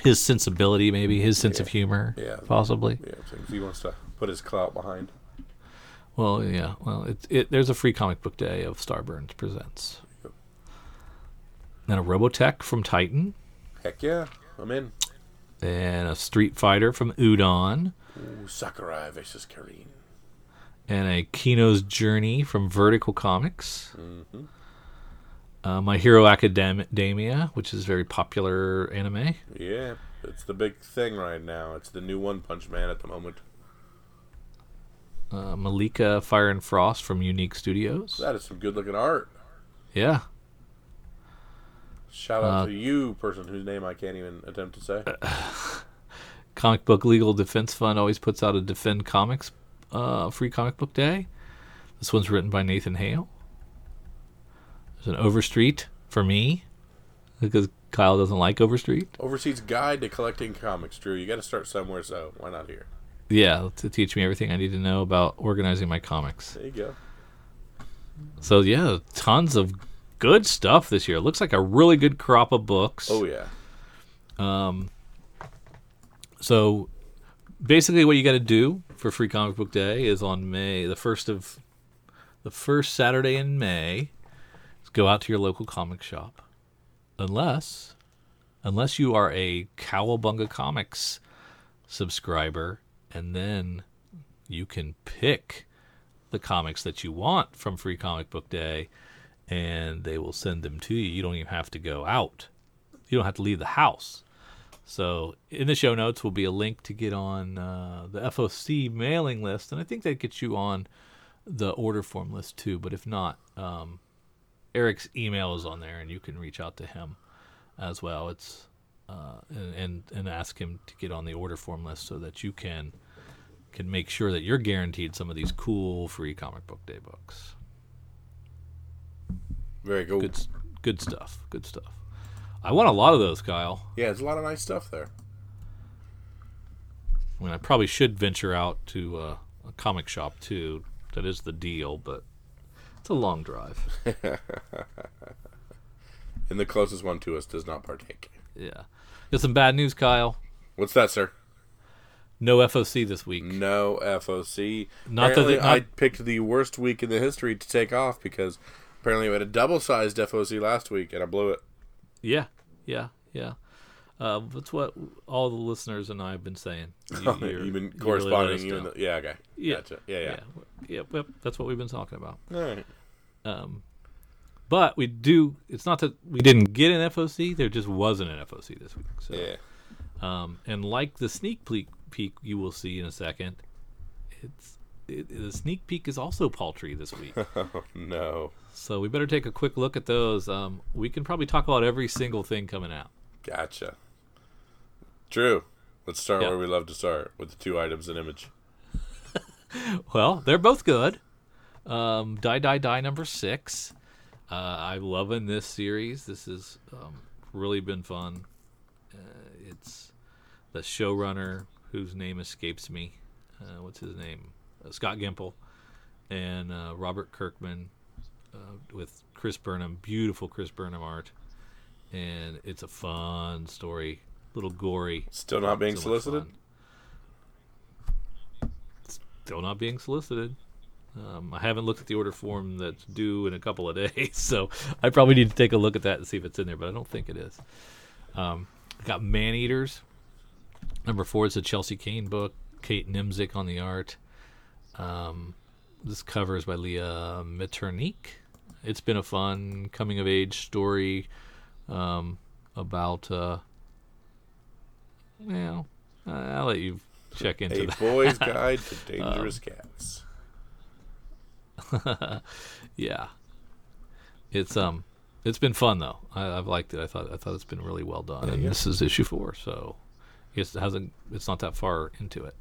His sensibility, maybe his sense yeah. of humor, yeah, possibly. Yeah, he wants to put his clout behind. Well, yeah. Well, it, it, there's a Free Comic Book Day of Starburns Presents. Yep. And a Robotech from Titan. Heck yeah. I'm in. And a Street Fighter from Udon. Ooh, Sakurai versus Karin. And a Kino's Journey from Vertical Comics. Mm-hmm. Uh, My Hero Academia, which is very popular anime. Yeah. It's the big thing right now. It's the new One Punch Man at the moment. Uh, Malika Fire and Frost from Unique Studios. That is some good looking art. Yeah. Shout out uh, to you, person whose name I can't even attempt to say. Uh, Comic Book Legal Defense Fund always puts out a Defend Comics uh, Free Comic Book Day. This one's written by Nathan Hale. There's an Overstreet for me, because Kyle doesn't like Overstreet. Overstreet's Guide to Collecting Comics, Drew. You got to start somewhere, so why not here? Yeah, to teach me everything I need to know about organizing my comics. There you go. So, yeah, tons of good stuff this year. It looks like a really good crop of books. Oh, yeah. Um. So, basically what you got to do for Free Comic Book Day is on May, the first of, the first Saturday in May, is go out to your local comic shop. Unless, unless you are a Cowabunga Comics subscriber, and then you can pick the comics that you want from Free Comic Book Day, and they will send them to you. You don't even have to go out. You don't have to leave the house. So in the show notes will be a link to get on uh, the F O C mailing list, and I think that gets you on the order form list too, but if not, um, Eric's email is on there, and you can reach out to him as well. It's uh, and, and and ask him to get on the order form list so that you can can make sure that you're guaranteed some of these cool Free Comic Book Day books. Very cool. Good, good stuff. Good stuff. I want a lot of those, Kyle. Yeah, there's a lot of nice stuff there. I mean, I probably should venture out to uh, a comic shop too. That is the deal, but. It's a long drive. And the closest one to us does not partake. Yeah. There's some bad news, Kyle. What's that, sir? No F O C this week. No F O C. Not apparently, that they, not... I picked the worst week in the history to take off because apparently we had a double-sized F O C last week, and I blew it. Yeah, yeah, yeah. Uh, that's what all the listeners and I have been saying. You, You've been corresponding. You really you the, yeah, okay. Yeah. Gotcha. Yeah, yeah. Yeah, yeah, that's what we've been talking about. All right. Um, but we do, it's not that we didn't get an F O C, there just wasn't an F O C this week. So. Yeah. Um, and like the sneak peek, peek you will see in a second, it's it, the sneak peek is also paltry this week. Oh, no. So we better take a quick look at those. Um, we can probably talk about every single thing coming out. Gotcha. Drew, let's start yep. where we love to start, with the two items in Image. Well, they're both good. Um, Die, Die, Die number six. Uh, I'm loving this series. This has um, really been fun. Uh, it's the showrunner, whose name escapes me. Uh, what's his name? Uh, Scott Gimple and uh, Robert Kirkman uh, with Chris Burnham. Beautiful Chris Burnham art. And it's a fun story. Little gory. Still not being solicited? Still not being solicited. Um, I haven't looked at the order form that's due in a couple of days, so I probably need to take a look at that and see if it's in there, but I don't think it is. Um, I got Maneaters. Number four is a Chelsea Kane book. Kate Nimzik on the art. Um, this cover is by Leah Metternich. It's been a fun coming-of-age story um, about... Uh, Well, uh, I'll let you check into a that. A Boy's Guide to Dangerous um, Cats. Yeah, it's um, it's been fun though. I, I've liked it. I thought I thought it's been really well done. Yeah, and yeah. This is issue four, so I guess it hasn't. It's not that far into it.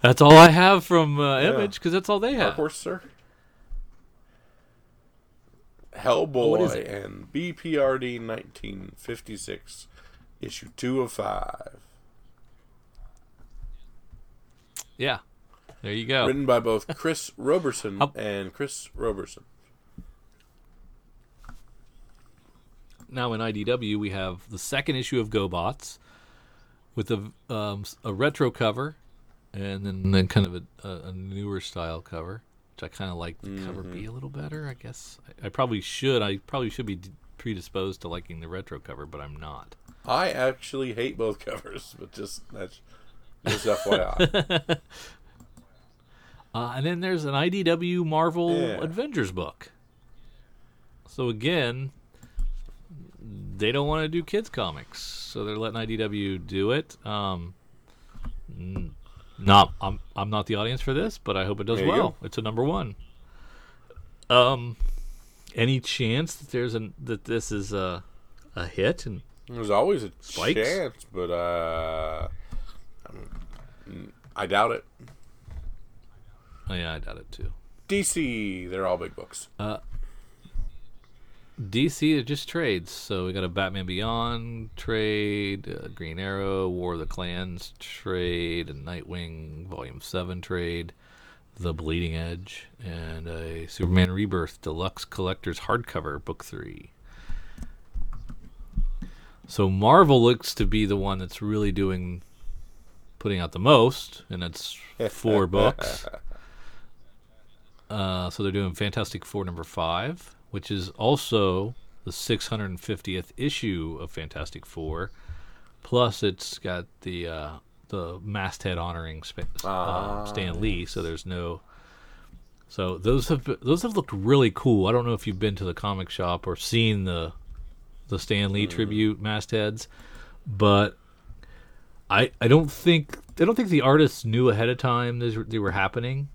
That's all I have from uh, Image because yeah. that's all they have. Of course, sir. Hellboy and B P R D nineteen fifty-six. Issue two of five. Yeah. There you go. Written by both Chris Roberson and Chris Roberson. Now in I D W, we have the second issue of GoBots with a um, a retro cover and then, and then kind of a, a newer style cover, which I kind of like the mm-hmm. cover be a little better, I guess. I, I probably should. I probably should be predisposed to liking the retro cover, but I'm not. I actually hate both covers, but just that's just F Y I. Uh, and then there's an I D W Marvel yeah. Avengers book. So again, they don't want to do kids comics, so they're letting I D W do it. Um, not I'm I'm not the audience for this, but I hope it does well. Go. It's a number one. Um, any chance that there's an that this is a a hit and. There's always a Spikes? chance, but uh, I doubt it. Oh, yeah, I doubt it, too. D C, they're all big books. Uh, D C, it just trades. So we got a Batman Beyond trade, a Green Arrow, War of the Clans trade, a Nightwing Volume seven trade, The Bleeding Edge, and a Superman Rebirth Deluxe Collector's Hardcover Book three. So Marvel looks to be the one that's really doing, putting out the most, and that's four books. Uh, so they're doing Fantastic Four number five, which is also the six hundred fiftieth issue of Fantastic Four. Plus, it's got the uh, the masthead honoring sp- ah, uh, Stan Lee. Yes. So there's no. So those have those have looked really cool. I don't know if you've been to the comic shop or seen the the Stan Lee mm. tribute mastheads, but I I don't think I don't think the artists knew ahead of time these were, they were happening.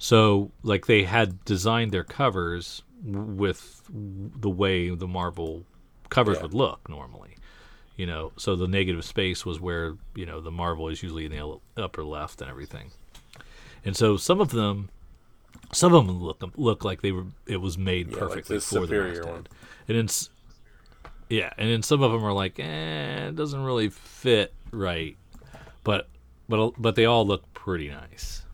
So, like, they had designed their covers with the way the Marvel covers yeah. would look normally, you know. So the negative space was where, you know, the Marvel is usually in the upper left and everything. And so some of them, some of them look look like they were it was made yeah, perfectly like for the masthead. One. And in, yeah, and then some of them are like, eh, it doesn't really fit right, but but but they all look pretty nice.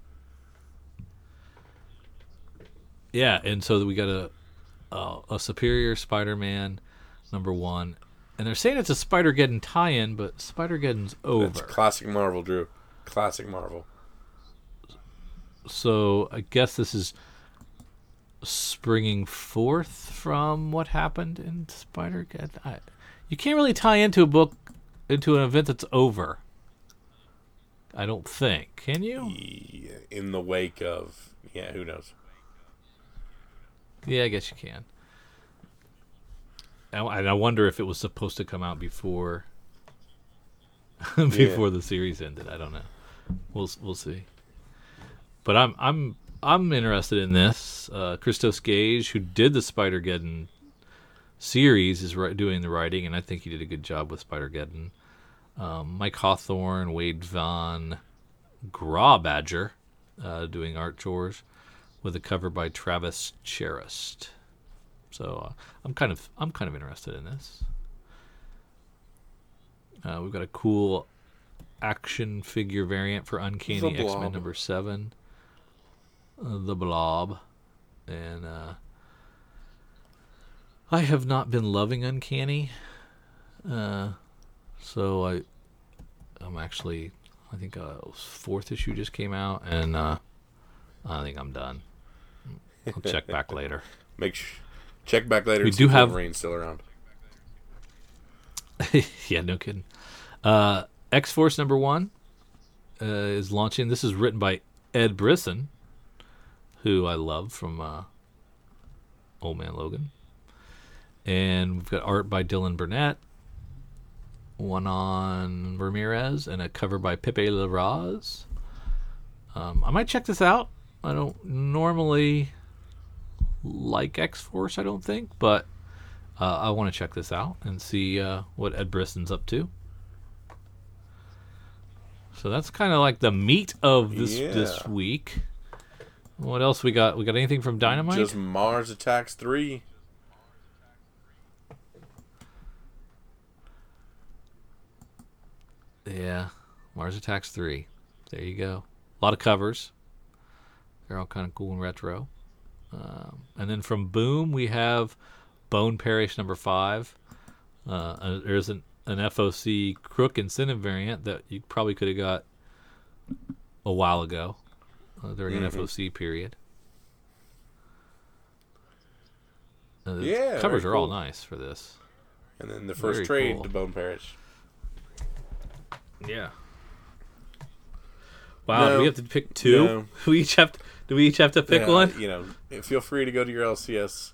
Yeah, and so we got a uh, a Superior Spider-Man number one, and they're saying it's a Spider-Geddon tie-in, but Spider-Geddon's over. That's classic Marvel, Drew. Classic Marvel. So I guess this is springing forth from what happened in Spider-Geddon. I, you can't really tie into a book into an event that's over. I don't think. Can you? In the wake of, yeah, who knows. Yeah, I guess you can. And I wonder if it was supposed to come out before before yeah. the series ended. I don't know. We'll we'll see. But I'm I'm I'm interested in this. Uh, Christos Gage, who did the Spider-Geddon series, is doing the writing, and I think he did a good job with Spider-Geddon. Um, Mike Hawthorne, Wade Von Grawbadger, uh, doing art chores, with a cover by Travis Cherist. So uh, I'm kind of I'm kind of interested in this. Uh, we've got a cool action figure variant for Uncanny X-Men number seven, uh, the Blob, and uh, I have not been loving Uncanny, uh, so I I'm actually I think uh, fourth issue just came out, and uh, I think I'm done. I'll check back later. Make sure, check back later. We do have Wolverine still around. Yeah, no kidding. Uh, X-Force number one uh, is launching. This is written by Ed Brisson, who I love from uh, Old Man Logan, and we've got art by Dylan Burnett, one on Ramirez, and a cover by Pepe Larraz. Um, I might check this out. I don't normally like X-Force, I don't think, but uh, I want to check this out and see uh, what Ed Brisson's up to. So that's kind of like the meat of this yeah. this week. What else we got? We got anything from Dynamite? Just Mars Attacks three. Yeah, Mars Attacks three. There you go. A lot of covers. They're all kind of cool and retro. Um, and then from Boom, we have Bone Parish number five. Uh, there's an, an F O C Crook and Sinim variant that you probably could have got a while ago uh, during mm-hmm. an F O C period. Uh, the yeah, covers cool. are all nice for this. And then the first very trade cool. to Bone Parish. Yeah. Wow, no, do we have to pick two? No. We each have to, do we each have to pick yeah, one? You know, feel free to go to your L C S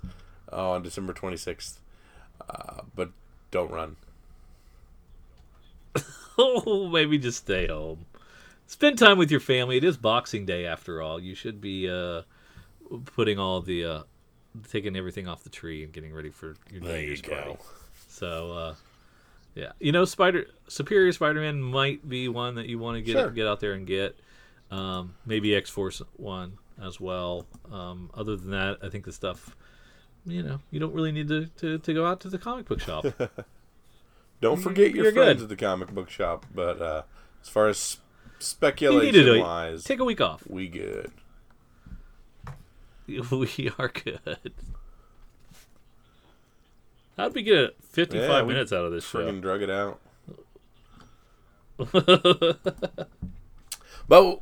uh, on December twenty-sixth, uh, but don't run. Oh, maybe just stay home. Spend time with your family. It is Boxing Day, after all. You should be uh, putting all the, uh, taking everything off the tree and getting ready for your New Year's party. So, uh, yeah, you know, Spider Superior Spider-Man might be one that you want to get sure. get out there and get. Um, maybe X-Force one as well. Um, other than that, I think the stuff you know, you don't really need to, to, to go out to the comic book shop. Don't forget your You're friends good. At the comic book shop, but uh, as far as speculation-wise... Take a week off. We good. We are good. How'd we get fifty-five yeah, we minutes out of this show? Friggin' drug it out. But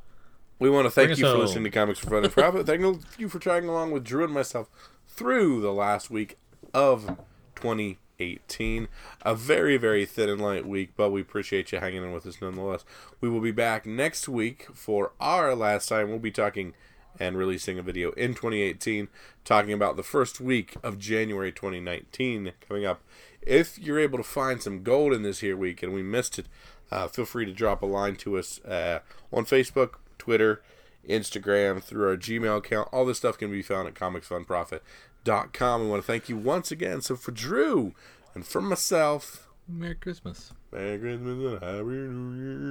we want to thank Bring you for home. Listening to Comics for Fun and Profit. Thank you for tagging along with Drew and myself through the last week of twenty eighteen. A very, very thin and light week, but we appreciate you hanging in with us nonetheless. We will be back next week for our last time. We'll be talking and releasing a video in twenty eighteen, talking about the first week of January twenty nineteen coming up. If you're able to find some gold in this here week and we missed it, uh, feel free to drop a line to us uh, on Facebook, Twitter, Instagram, through our Gmail account. All this stuff can be found at comics fun profit dot com. We want to thank you once again. So for Drew and for myself, Merry Christmas. Merry Christmas and Happy New Year.